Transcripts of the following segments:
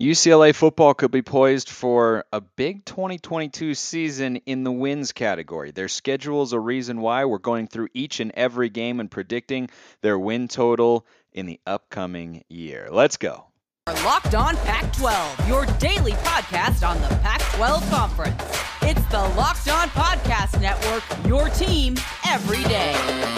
UCLA football could be poised for a big 2022 season in the wins category. Their schedule is a reason why we're going through each and every game and predicting their win total in the upcoming year. Let's go. Locked on Pac-12, your daily podcast on the Pac-12 Conference. It's the Locked On Podcast Network, your team every day.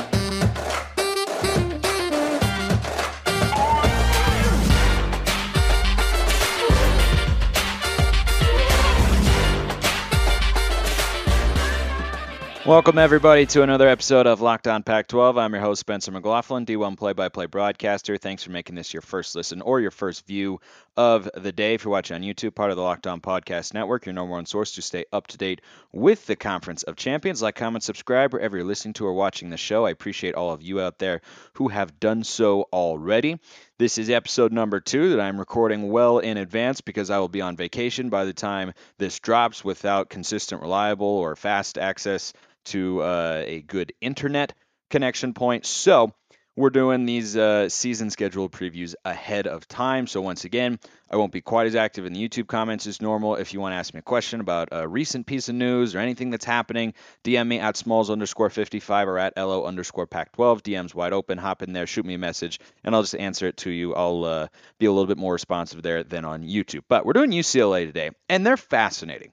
Welcome, everybody, to another episode of Locked On Pac-12. I'm your host, Spencer McLaughlin, D1 play-by-play broadcaster. Thanks for making this your first listen or your first view of the day. If you're watching on YouTube, part of the Locked On Podcast Network, your number one source to stay up to date with the Conference of Champions. Like, comment, subscribe wherever you're listening to or watching the show. I appreciate all of you out there who have done so already. This is episode number 2 that I'm recording well in advance because I will be on vacation by the time this drops without consistent, reliable, or fast access to a good internet connection point. So we're doing these season schedule previews ahead of time. So once again, I won't be quite as active in the YouTube comments as normal. If you want to ask me a question about a recent piece of news or anything that's happening, DM me at Smalls_55 or at LO_Pac12. DM's wide open. Hop in there, shoot me a message, and I'll just answer it to you. I'll be a little bit more responsive there than on YouTube. But we're doing UCLA today, and they're fascinating.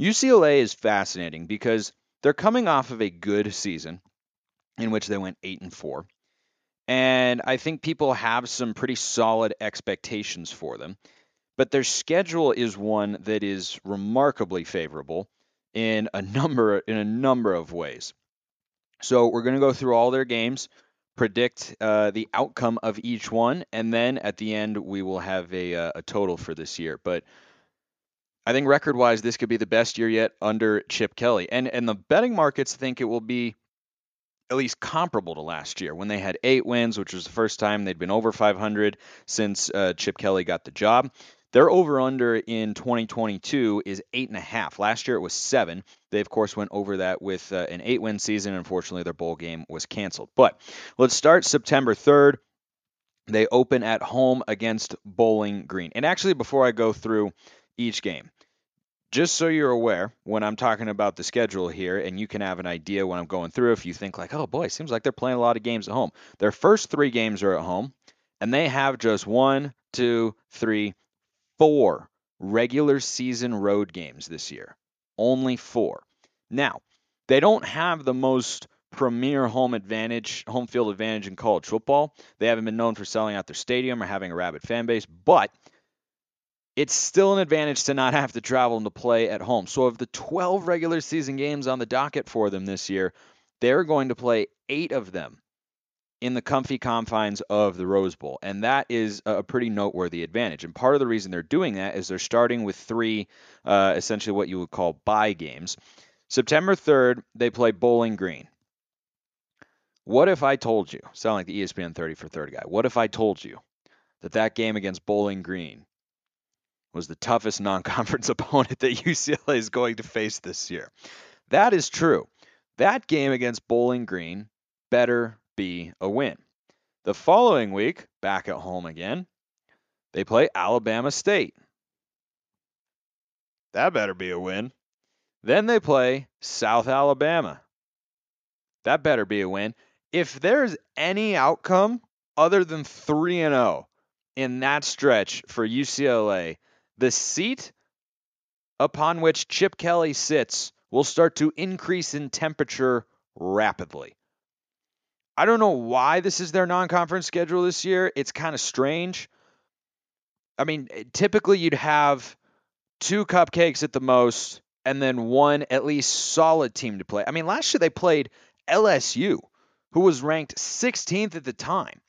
UCLA is fascinating because they're coming off of a good season in which they went 8-4. And I think people have some pretty solid expectations for them. But their schedule is one that is remarkably favorable in a number of ways. So we're going to go through all their games, predict the outcome of each one, and then at the end we will have a total for this year. But I think record-wise this could be the best year yet under Chip Kelly. And the betting markets think it will be at least comparable to last year when they had 8 wins, which was the first time they'd been over 500 since Chip Kelly got the job. Their over-under in 2022 is 8.5. Last year it was 7. They, of course, went over that with an 8-win season. Unfortunately, their bowl game was canceled. But let's start September 3rd. They open at home against Bowling Green. And actually, before I go through each game, just so you're aware, when I'm talking about the schedule here, and you can have an idea when I'm going through, if you think like, oh boy, seems like they're playing a lot of games at home. Their first 3 games are at home, and they have just 4 regular season road games this year. Only 4. Now, they don't have the most premier home field advantage in college football. They haven't been known for selling out their stadium or having a rabid fan base, but it's still an advantage to not have to travel and to play at home. So of the 12 regular season games on the docket for them this year, they're going to play 8 of them in the comfy confines of the Rose Bowl. And that is a pretty noteworthy advantage. And part of the reason they're doing that is they're starting with 3, essentially what you would call bye games. September 3rd, they play Bowling Green. What if I told you, sound like the ESPN 30 for 30 guy, what if I told you that game against Bowling Green was the toughest non-conference opponent that UCLA is going to face this year? That is true. That game against Bowling Green better be a win. The following week, back at home again, they play Alabama State. That better be a win. Then they play South Alabama. That better be a win. If there's any outcome other than 3-0 in that stretch for UCLA, the seat upon which Chip Kelly sits will start to increase in temperature rapidly. I don't know why this is their non-conference schedule this year. It's kind of strange. I mean, typically you'd have 2 cupcakes at the most and then 1 at least solid team to play. I mean, last year they played LSU, who was ranked 16th at the time.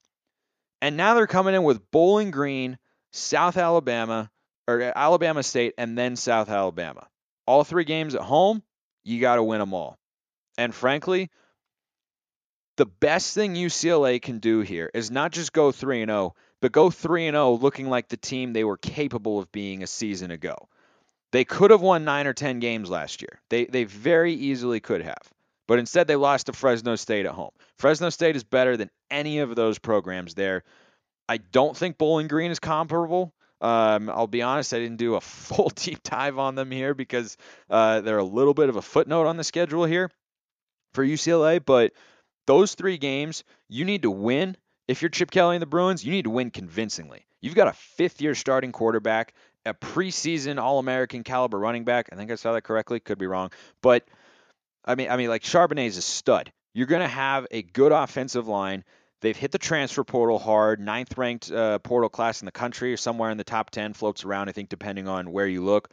And now they're coming in with Bowling Green, South Alabama, or Alabama State, and then South Alabama. All 3 games at home, you got to win them all. And frankly, the best thing UCLA can do here is not just go 3-0, but go 3-0 looking like the team they were capable of being a season ago. They could have won 9 or 10 games last year. They very easily could have. But instead, they lost to Fresno State at home. Fresno State is better than any of those programs there. I don't think Bowling Green is comparable. I'll be honest, I didn't do a full deep dive on them here because they're a little bit of a footnote on the schedule here for UCLA. But those three games, you need to win. If you're Chip Kelly and the Bruins, you need to win convincingly. You've got a fifth-year starting quarterback, a preseason All-American caliber running back. I think I saw that correctly. Could be wrong. But, I mean, like, Charbonnet is a stud. You're going to have a good offensive line. They've hit the transfer portal hard, ninth-ranked portal class in the country, or somewhere in the top 10, floats around, I think, depending on where you look.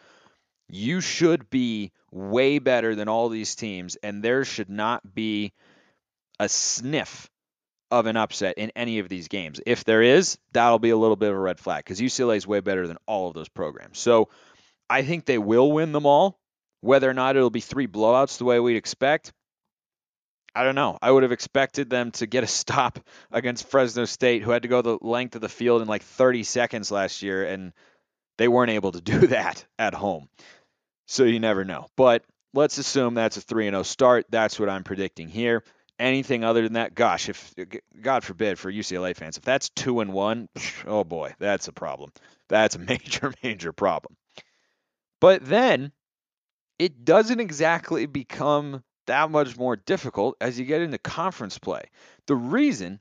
You should be way better than all these teams, and there should not be a sniff of an upset in any of these games. If there is, that'll be a little bit of a red flag because UCLA is way better than all of those programs. So I think they will win them all. Whether or not it'll be three blowouts the way we'd expect, I don't know. I would have expected them to get a stop against Fresno State, who had to go the length of the field in like 30 seconds last year, and they weren't able to do that at home. So you never know. But let's assume that's a 3-0 start. That's what I'm predicting here. Anything other than that, gosh, if God forbid for UCLA fans, if that's 2-1, oh boy, that's a problem. That's a major, major problem. But then it doesn't exactly become that much more difficult as you get into conference play. The reason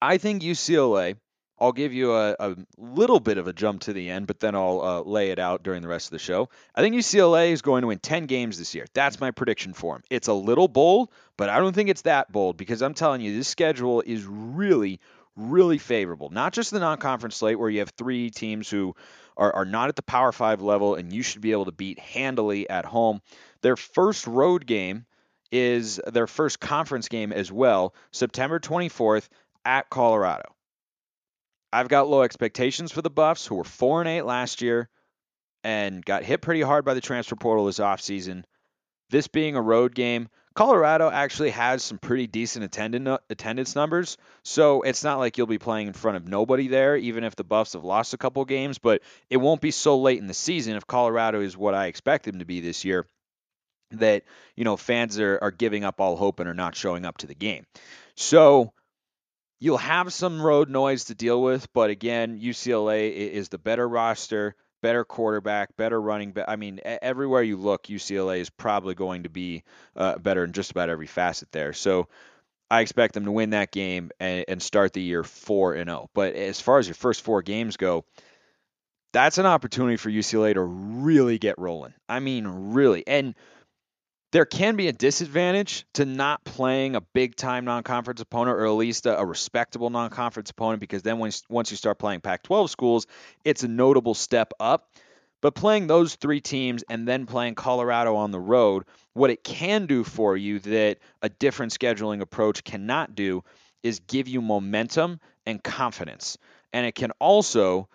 I think UCLA, I'll give you a little bit of a jump to the end, but then I'll lay it out during the rest of the show. I think UCLA is going to win 10 games this year. That's my prediction for them. It's a little bold, but I don't think it's that bold because I'm telling you, this schedule is really, really favorable. Not just the non-conference slate where you have three teams who are not at the Power 5 level and you should be able to beat handily at home. Their first road game is their first conference game as well, September 24th at Colorado. I've got low expectations for the Buffs, who were 4-8 last year and got hit pretty hard by the transfer portal this offseason. This being a road game, Colorado actually has some pretty decent attendance numbers, so it's not like you'll be playing in front of nobody there, even if the Buffs have lost a couple games, but it won't be so late in the season if Colorado is what I expect them to be this year that, you know, fans are giving up all hope and are not showing up to the game. So you'll have some road noise to deal with, but again, UCLA is the better roster, better quarterback, better running back. I mean, everywhere you look, UCLA is probably going to be better in just about every facet there. So I expect them to win that game and start the year 4-0. But as far as your first four games go, that's an opportunity for UCLA to really get rolling. I mean, really. And there can be a disadvantage to not playing a big-time non-conference opponent, or at least a respectable non-conference opponent, because then once you start playing Pac-12 schools, it's a notable step up. But playing those three teams and then playing Colorado on the road, what it can do for you that a different scheduling approach cannot do is give you momentum and confidence. And it can also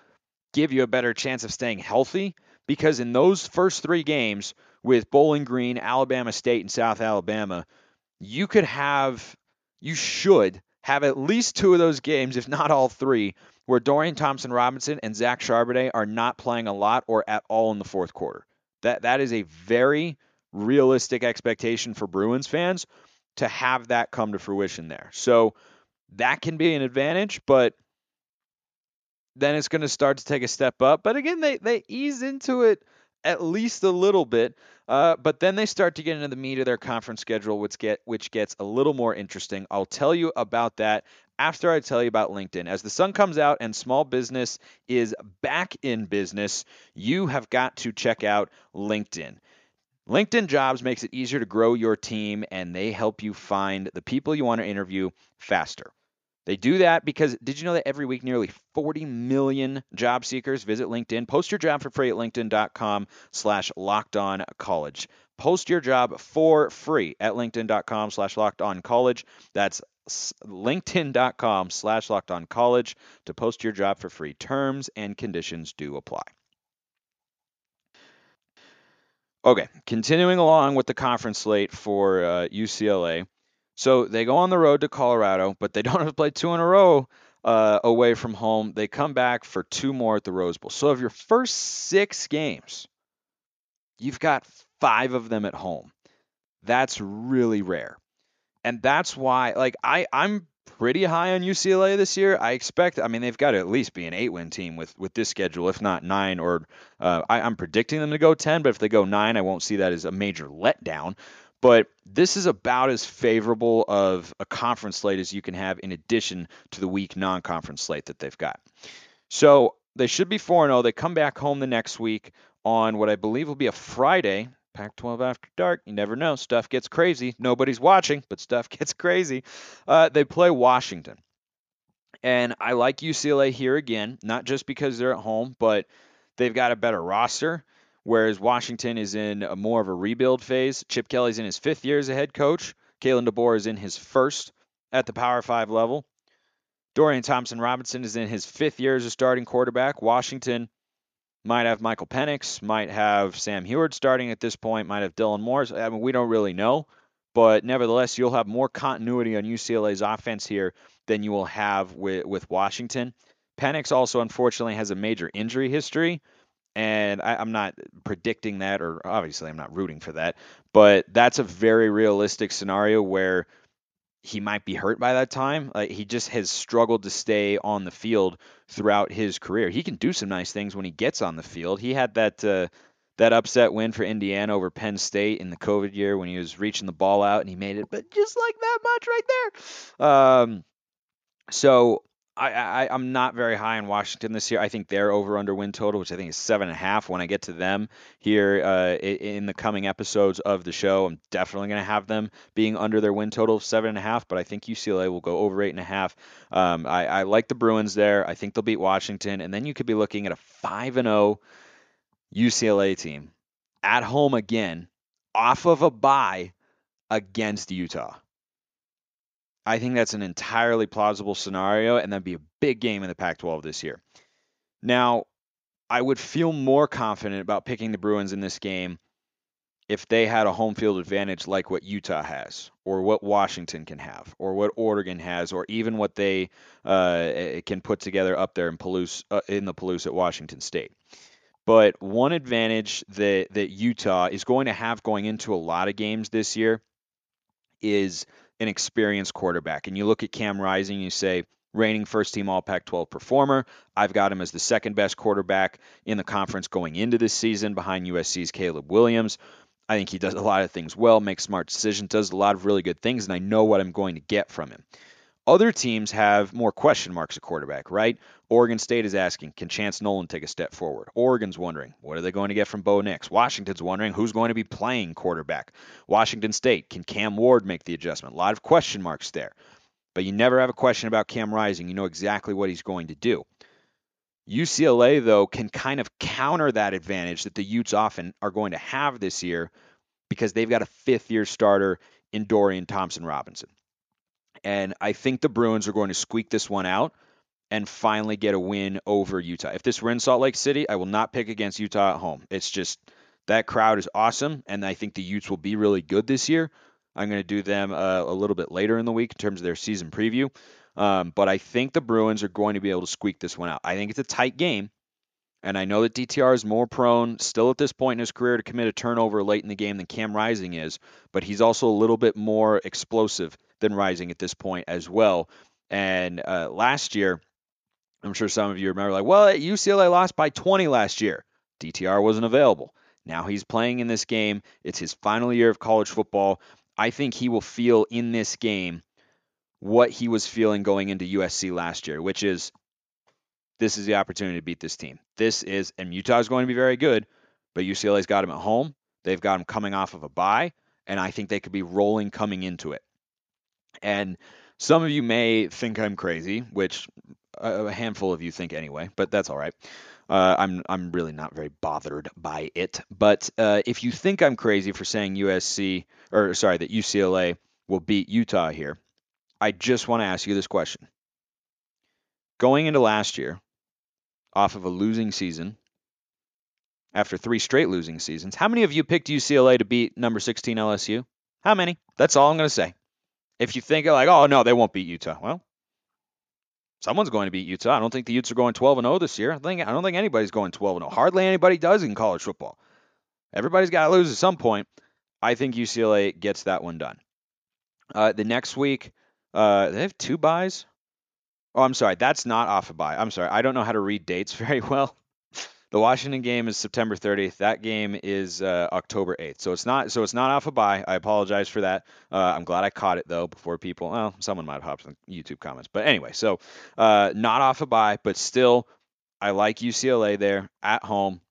give you a better chance of staying healthy, because in those first three games – with Bowling Green, Alabama State, and South Alabama, you should have at least two of those games, if not all three, where Dorian Thompson-Robinson and Zach Charbonnet are not playing a lot or at all in the fourth quarter. That is a very realistic expectation for Bruins fans to have that come to fruition there. So that can be an advantage, but then it's going to start to take a step up. But again, they ease into it at least a little bit, but then they start to get into the meat of their conference schedule, which gets a little more interesting. I'll tell you about that after I tell you about LinkedIn. As the sun comes out and small business is back in business, you have got to check out LinkedIn. LinkedIn Jobs makes it easier to grow your team, and they help you find the people you want to interview faster. They do that because, did you know that every week nearly 40 million job seekers visit LinkedIn? Post your job for free at linkedin.com/lockedoncollege. Post your job for free at linkedin.com/lockedoncollege. That's linkedin.com/lockedoncollege to post your job for free. Terms and conditions do apply. Okay, continuing along with the conference slate for UCLA. So they go on the road to Colorado, but they don't have to play two in a row away from home. They come back for two more at the Rose Bowl. So of your first six games, you've got five of them at home. That's really rare. And that's why, like, I'm pretty high on UCLA this year. I expect, I mean, they've got to at least be an 8-win team with this schedule, if not 9, or I'm predicting them to go 10, but if they go 9, I won't see that as a major letdown. But this is about as favorable of a conference slate as you can have in addition to the weak non-conference slate that they've got. So they should be 4-0. They come back home the next week on what I believe will be a Friday, Pac-12 After Dark. You never know. Stuff gets crazy. Nobody's watching, but stuff gets crazy. They play Washington. And I like UCLA here again, not just because they're at home, but they've got a better roster. Whereas Washington is in a more of a rebuild phase. Chip Kelly's in his 5th year as a head coach. Kalen DeBoer is in his 1st at the Power 5 level. Dorian Thompson-Robinson is in his 5th year as a starting quarterback. Washington might have Michael Penix, might have Sam Heward starting at this point, might have Dylan Moore. I mean, we don't really know. But nevertheless, you'll have more continuity on UCLA's offense here than you will have with Washington. Penix also, unfortunately, has a major injury history. And I'm not predicting that, or obviously I'm not rooting for that, but that's a very realistic scenario where he might be hurt by that time. He just has struggled to stay on the field throughout his career. He can do some nice things when he gets on the field. He had that upset win for Indiana over Penn State in the COVID year when he was reaching the ball out and he made it, but just like that much right there. So I'm not very high in Washington this year. I think their over-under win total, which I think is 7.5 when I get to them here in the coming episodes of the show. I'm definitely going to have them being under their win total of 7.5, but I think UCLA will go over 8.5. I like the Bruins there. I think they'll beat Washington, and then you could be looking at a 5-0 UCLA team at home again off of a bye against Utah. I think that's an entirely plausible scenario, and that'd be a big game in the Pac-12 this year. Now, I would feel more confident about picking the Bruins in this game if they had a home field advantage like what Utah has, or what Washington can have, or what Oregon has, or even what they can put together up there in the Palouse at Washington State. But one advantage that Utah is going to have going into a lot of games this year is an experienced quarterback. And you look at Cam Rising, you say, reigning first team all Pac-12 performer. I've got him as the 2nd best quarterback in the conference going into this season behind USC's Caleb Williams. I think he does a lot of things well, makes smart decisions, does a lot of really good things, and I know what I'm going to get from him. Other teams have more question marks at quarterback, right? Oregon State is asking, can Chance Nolan take a step forward? Oregon's wondering, what are they going to get from Bo Nix? Washington's wondering, who's going to be playing quarterback? Washington State, can Cam Ward make the adjustment? A lot of question marks there. But you never have a question about Cam Rising. You know exactly what he's going to do. UCLA, though, can kind of counter that advantage that the Utes often are going to have this year because they've got a 5th-year starter in Dorian Thompson-Robinson. And I think the Bruins are going to squeak this one out and finally get a win over Utah. If this were in Salt Lake City, I will not pick against Utah at home. It's just that crowd is awesome, and I think the Utes will be really good this year. I'm going to do them a little bit later in the week in terms of their season preview. But I think the Bruins are going to be able to squeak this one out. I think it's a tight game, and I know that DTR is more prone still at this point in his career to commit a turnover late in the game than Cam Rising is, but he's also a little bit more explosive than Rising at this point as well. And last year, I'm sure some of you remember, like, well, UCLA lost by 20 last year. DTR wasn't available. Now he's playing in this game. It's his final year of college football. I think he will feel in this game what he was feeling going into USC last year, which is this is the opportunity to beat this team. And Utah's going to be very good, but UCLA's got him at home. They've got him coming off of a bye, and I think they could be rolling coming into it. And some of you may think I'm crazy, which a handful of you think anyway, but that's all right. I'm really not very bothered by it. But if you think I'm crazy for saying that UCLA will beat Utah here, I just want to ask you this question. Going into last year, off of a losing season, after 3 straight losing seasons, how many of you picked UCLA to beat number 16 LSU? How many? That's all I'm going to say. If you think like, oh, no, they won't beat Utah. Well, someone's going to beat Utah. I don't think the Utes are going 12-0 this year. I don't think anybody's going 12-0. Hardly anybody does in college football. Everybody's got to lose at some point. I think UCLA gets that one done. The next week, They have two buys. Oh, I'm sorry. That's not off a buy. I'm sorry. I don't know how to read dates very well. The Washington game is September 30th. That game is October 8th. So it's not off a bye. I apologize for that. I'm glad I caught it though before people. Well, someone might have hopped on YouTube comments, but anyway. So not off a bye, but still, I like UCLA there at home.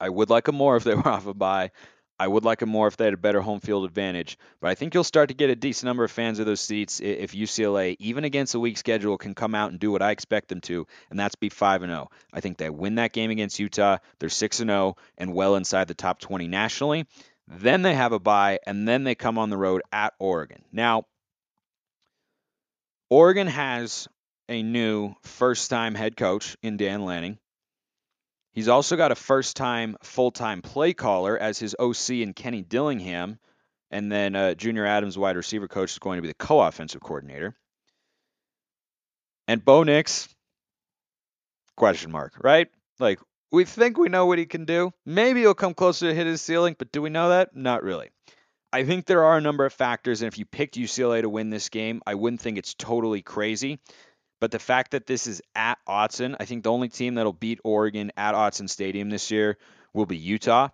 I would like them more if they were off a bye. I would like them more if they had a better home field advantage. But I think you'll start to get a decent number of fans of those seats if UCLA, even against a weak schedule, can come out and do what I expect them to, and that's be 5-0. I think they win that game against Utah. They're 6-0 and well inside the top 20 nationally. Then they have a bye, and then they come on the road at Oregon. Now, Oregon has a new first-time head coach in Dan Lanning. He's also got a first-time full-time play caller as his OC in Kenny Dillingham, and then Junior Adams, wide receiver coach, is going to be the co-offensive coordinator. And Bo Nix, question mark, right? Like, we think we know what he can do. Maybe he'll come closer to hit his ceiling, but do we know that? Not really. I think there are a number of factors, and if you picked UCLA to win this game, I wouldn't think it's totally crazy. But the fact that this is at Autzen, I think the only team that'll beat Oregon at Autzen Stadium this year will be Utah.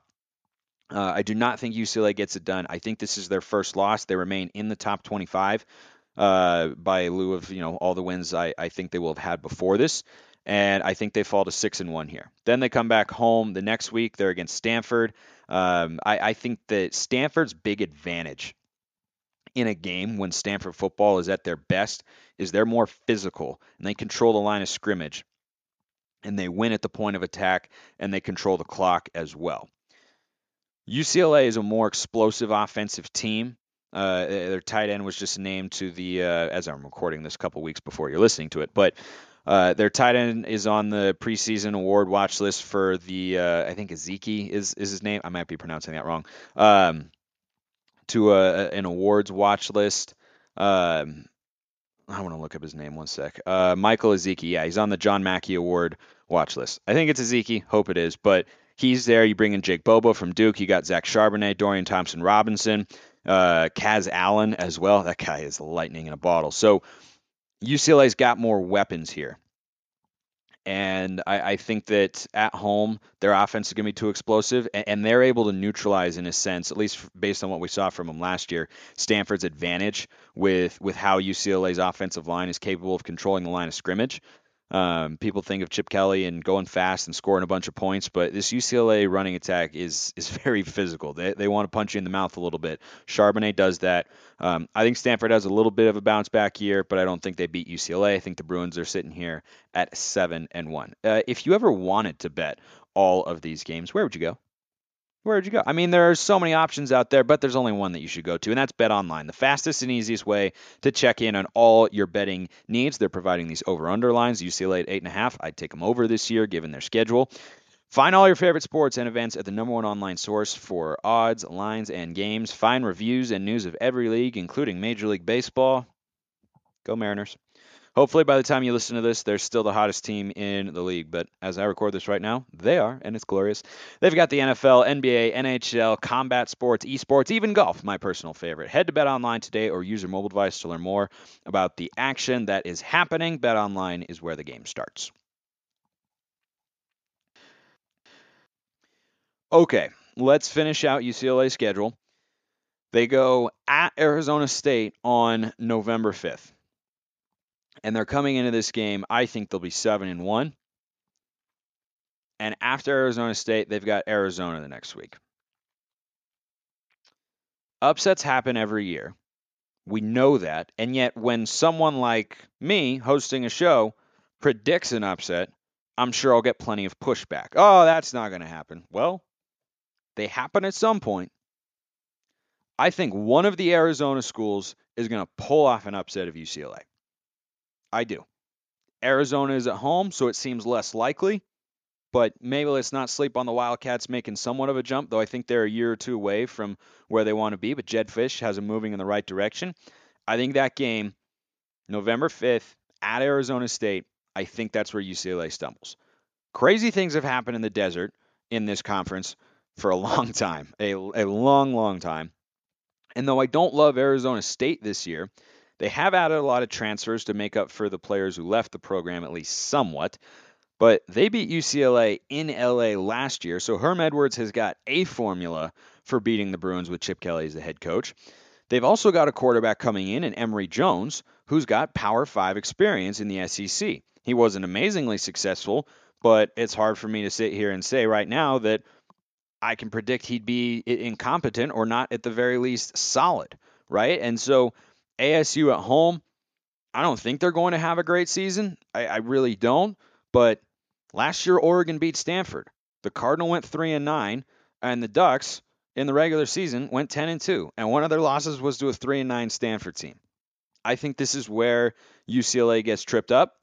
I do not think UCLA gets it done. I think this is their first loss. They remain in the top 25 by lieu of, all the wins I think they will have had before this. And I think they fall to 6-1 here. Then they come back home the next week. They're against Stanford. I think that Stanford's big advantage in a game when Stanford football is at their best is they're more physical and they control the line of scrimmage and they win at the point of attack and they control the clock as well. UCLA is a more explosive offensive team. Their tight end was just named to the, as I'm recording this a couple weeks before you're listening to it, but their tight end is on the preseason award watch list for the, I think Ezuke is his name. I might be pronouncing that wrong. To an awards watch list. I want to look up his name one sec. Michael Ezuke. Yeah, he's on the John Mackey Award watch list. I think it's Ezuke. Hope it is. But he's there. You bring in Jake Bobo from Duke. You got Zach Charbonnet, Dorian Thompson-Robinson, Kaz Allen as well. That guy is lightning in a bottle. So UCLA's got more weapons here. And I think that at home, their offense is going to be too explosive, and they're able to neutralize, in a sense, at least based on what we saw from them last year, Stanford's advantage with how UCLA's offensive line is capable of controlling the line of scrimmage. People think of Chip Kelly and going fast and scoring a bunch of points, but this UCLA running attack is very physical. They want to punch you in the mouth a little bit. Charbonnet does that. I think Stanford has a little bit of a bounce back here, but I don't think they beat UCLA. I think the Bruins are sitting here at 7-1. If you ever wanted to bet all of these games, where would you go? I mean, there are so many options out there, but there's only one that you should go to, and that's BetOnline, the fastest and easiest way to check in on all your betting needs. They're providing these over-under lines, UCLA at 8.5. I'd take them over this year, given their schedule. Find all your favorite sports and events at the number one online source for odds, lines, and games. Find reviews and news of every league, including Major League Baseball. Go Mariners. Hopefully, by the time you listen to this, they're still the hottest team in the league. But as I record this right now, they are, and it's glorious. They've got the NFL, NBA, NHL, combat sports, esports, even golf, my personal favorite. Head to BetOnline today or use your mobile device to learn more about the action that is happening. BetOnline is where the game starts. Okay, let's finish out UCLA's schedule. They go at Arizona State on November 5th. And they're coming into this game, I think they'll be 7-1. And after Arizona State, they've got Arizona the next week. Upsets happen every year. We know that. And yet when someone like me hosting a show predicts an upset, I'm sure I'll get plenty of pushback. Oh, that's not going to happen. Well, they happen at some point. I think one of the Arizona schools is going to pull off an upset of UCLA. I do. Arizona is at home, so it seems less likely, but maybe let's not sleep on the Wildcats making somewhat of a jump, though I think they're a year or two away from where they want to be, but Jed Fish has them moving in the right direction. I think that game, November 5th, at Arizona State, I think that's where UCLA stumbles. Crazy things have happened in the desert in this conference for a long time, a long time. And though I don't love Arizona State this year, They have added a lot of transfers to make up for the players who left the program, at least somewhat. But they beat UCLA in LA last year, so Herm Edwards has got a formula for beating the Bruins with Chip Kelly as the head coach. They've also got a quarterback coming in Emory Jones, who's got Power 5 experience in the SEC. He wasn't amazingly successful, but it's hard for me to sit here and say right now that I can predict he'd be incompetent or not at the very least solid, right? And so ASU at home, I don't think they're going to have a great season. I really don't, but last year, Oregon beat Stanford. The Cardinal went 3-9, and the Ducks in the regular season went 10-2. And one of their losses was to a 3-9 Stanford team. I think this is where UCLA gets tripped up,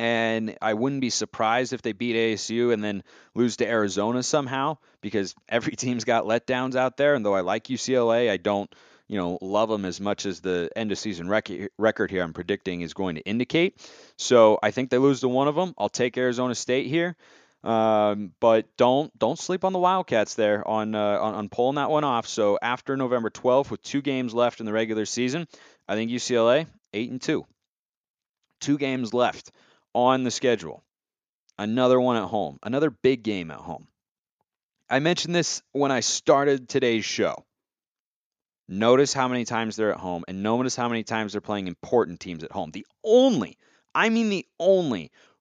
and I wouldn't be surprised if they beat ASU and then lose to Arizona somehow, because every team's got letdowns out there. And though I like UCLA, I don't, love them as much as the end of season record here I'm predicting is going to indicate. So I think they lose to one of them. I'll take Arizona State here, but don't sleep on the Wildcats there on pulling that one off. So after November 12th, with 2 games left in the regular season, I think UCLA 8-2, 2 games left on the schedule, another one at home, another big game at home. I mentioned this when I started today's show. Notice how many times they're at home, and notice how many times they're playing important teams at home. The only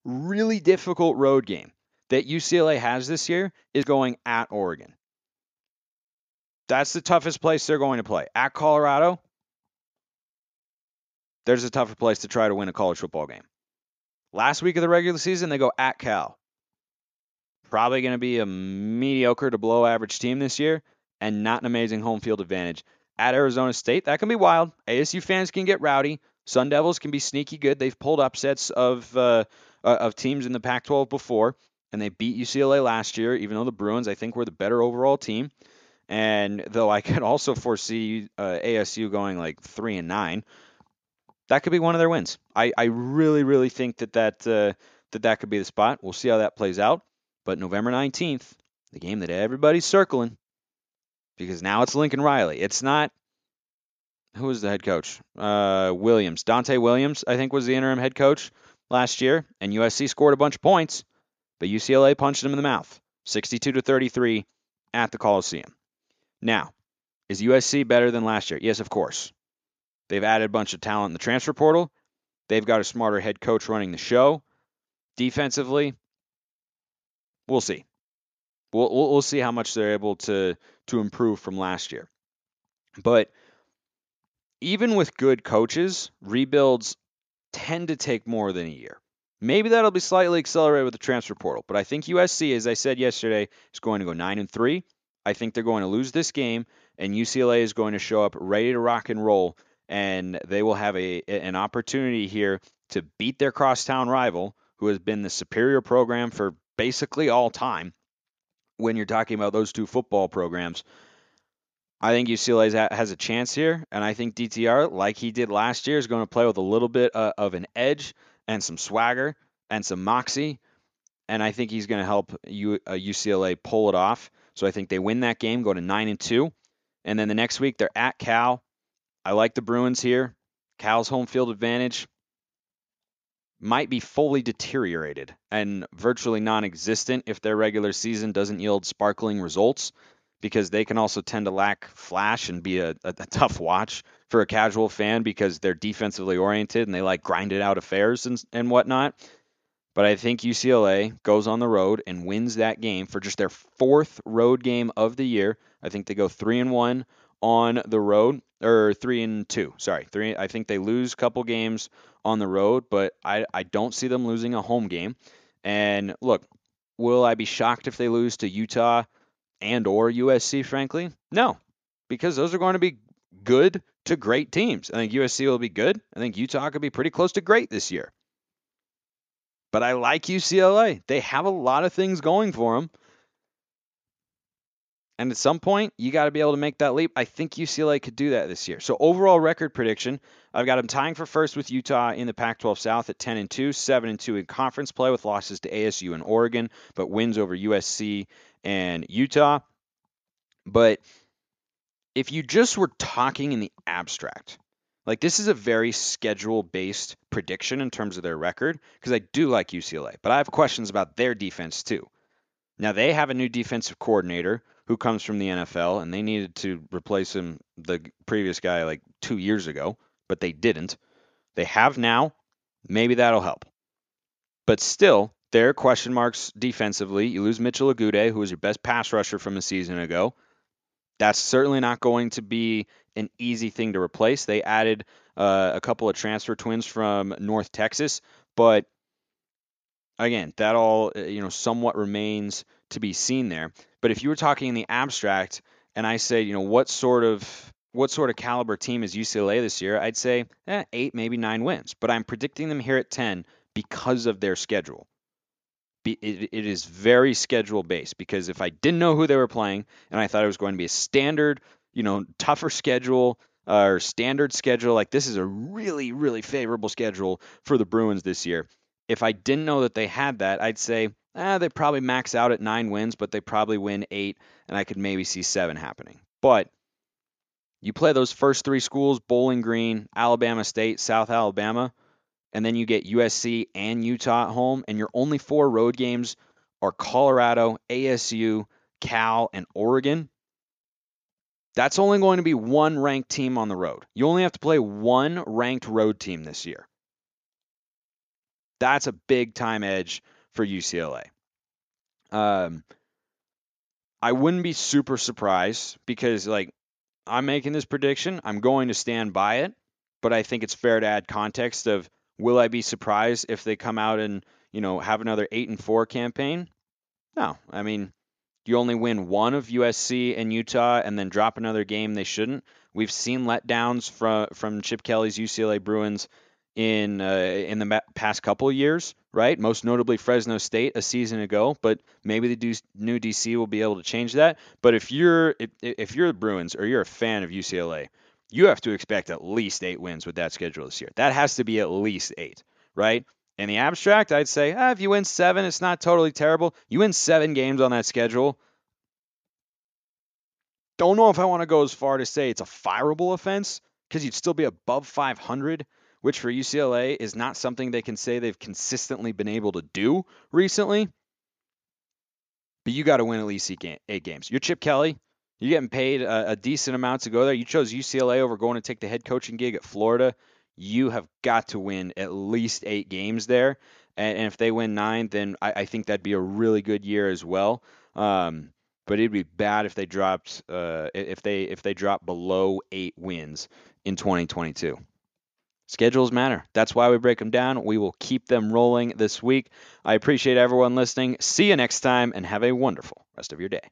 really difficult road game that UCLA has this year is going at Oregon. That's the toughest place they're going to play. At Colorado, there's a tougher place to try to win a college football game. Last week of the regular season, they go at Cal. Probably going to be a mediocre to below average team this year, and not an amazing home field advantage. At Arizona State, that can be wild. ASU fans can get rowdy. Sun Devils can be sneaky good. They've pulled upsets of teams in the Pac-12 before, and they beat UCLA last year, even though the Bruins, I think, were the better overall team. And though I could also foresee ASU going like 3-9, that could be one of their wins. I really, really think that could be the spot. We'll see how that plays out. But November 19th, the game that everybody's circling, because now it's Lincoln Riley. It's not, who was the head coach? Williams. Dante Williams, I think, was the interim head coach last year. And USC scored a bunch of points, but UCLA punched him in the mouth. 62-33 at the Coliseum. Now, is USC better than last year? Yes, of course. They've added a bunch of talent in the transfer portal. They've got a smarter head coach running the show. Defensively, we'll see. We'll see how much they're able to improve from last year. But even with good coaches, rebuilds tend to take more than a year. Maybe that'll be slightly accelerated with the transfer portal, but I think USC, as I said yesterday, is going to go 9-3. I think they're going to lose this game, and UCLA is going to show up ready to rock and roll, and they will have an opportunity here to beat their crosstown rival, who has been the superior program for basically all time. When you're talking about those two football programs, I think UCLA has a chance here, and I think DTR, like he did last year, is going to play with a little bit of an edge and some swagger and some moxie, and I think he's going to help UCLA pull it off. So I think they win that game, go to 9-2, and then the next week they're at Cal. I like the Bruins here. Cal's home field advantage might be fully deteriorated and virtually non-existent if their regular season doesn't yield sparkling results, because they can also tend to lack flash and be a tough watch for a casual fan, because they're defensively oriented and they like grinded out affairs and whatnot. But I think UCLA goes on the road and wins that game for just their 4th road game of the year. I think they go 3-1 on the road, or 3-2. Sorry, 3. I think they lose a couple games on the road, but I don't see them losing a home game. And look, will I be shocked if they lose to Utah and or USC, frankly? No, because those are going to be good to great teams. I think USC will be good. I think Utah could be pretty close to great this year. But I like UCLA. They have a lot of things going for them. And at some point, you got to be able to make that leap. I think UCLA could do that this year. So overall record prediction, I've got them tying for first with Utah in the Pac-12 South at 10-2, 7-2 in conference play with losses to ASU and Oregon, but wins over USC and Utah. But if you just were talking in the abstract, Like, this is a very schedule-based prediction in terms of their record, because I do like UCLA, but I have questions about their defense too. Now, they have a new defensive coordinator who comes from the NFL, and they needed to replace him, the previous guy, like 2 years ago, but they didn't. They have now. Maybe that'll help. But still, there are question marks defensively. You lose Mitchell Agude, who was your best pass rusher from a season ago. That's certainly not going to be an easy thing to replace. They added a couple of transfer twins from North Texas, but again, that all somewhat remains to be seen there. But if you were talking in the abstract, and I say, what sort of caliber team is UCLA this year? I'd say 8, maybe 9 wins. But I'm predicting them here at 10 because of their schedule. It is very schedule-based, because if I didn't know who they were playing and I thought it was going to be a standard, tougher schedule or standard schedule, like this is a really, really favorable schedule for the Bruins this year. If I didn't know that they had that, I'd say, they probably max out at 9 wins, but they probably win 8, and I could maybe see 7 happening. But you play those first 3 schools, Bowling Green, Alabama State, South Alabama, and then you get USC and Utah at home, and your only 4 road games are Colorado, ASU, Cal, and Oregon. That's only going to be 1 ranked team on the road. You only have to play 1 ranked road team this year. That's a big-time edge for UCLA. I wouldn't be super surprised, because, I'm making this prediction. I'm going to stand by it, but I think it's fair to add context of, will I be surprised if they come out and, have another 8-4 campaign? No. I mean, you only win 1 of USC and Utah and then drop another game they shouldn't. We've seen letdowns from Chip Kelly's UCLA Bruins in the past couple of years, right? Most notably Fresno State a season ago, but maybe the new DC will be able to change that. But if you're the Bruins or you're a fan of UCLA, you have to expect at least 8 wins with that schedule this year. That has to be at least 8, right? In the abstract, I'd say, if you win 7, it's not totally terrible. You win 7 games on that schedule. Don't know if I want to go as far to say it's a fireable offense, because you'd still be above 500, which for UCLA is not something they can say they've consistently been able to do recently. But you got to win at least 8 games. You're Chip Kelly. You're getting paid a decent amount to go there. You chose UCLA over going to take the head coaching gig at Florida. You have got to win at least 8 games there. And if they win 9, then I think that'd be a really good year as well. But it'd be bad if they dropped if they dropped below 8 wins in 2022. Schedules matter. That's why we break them down. We will keep them rolling this week. I appreciate everyone listening. See you next time, and have a wonderful rest of your day.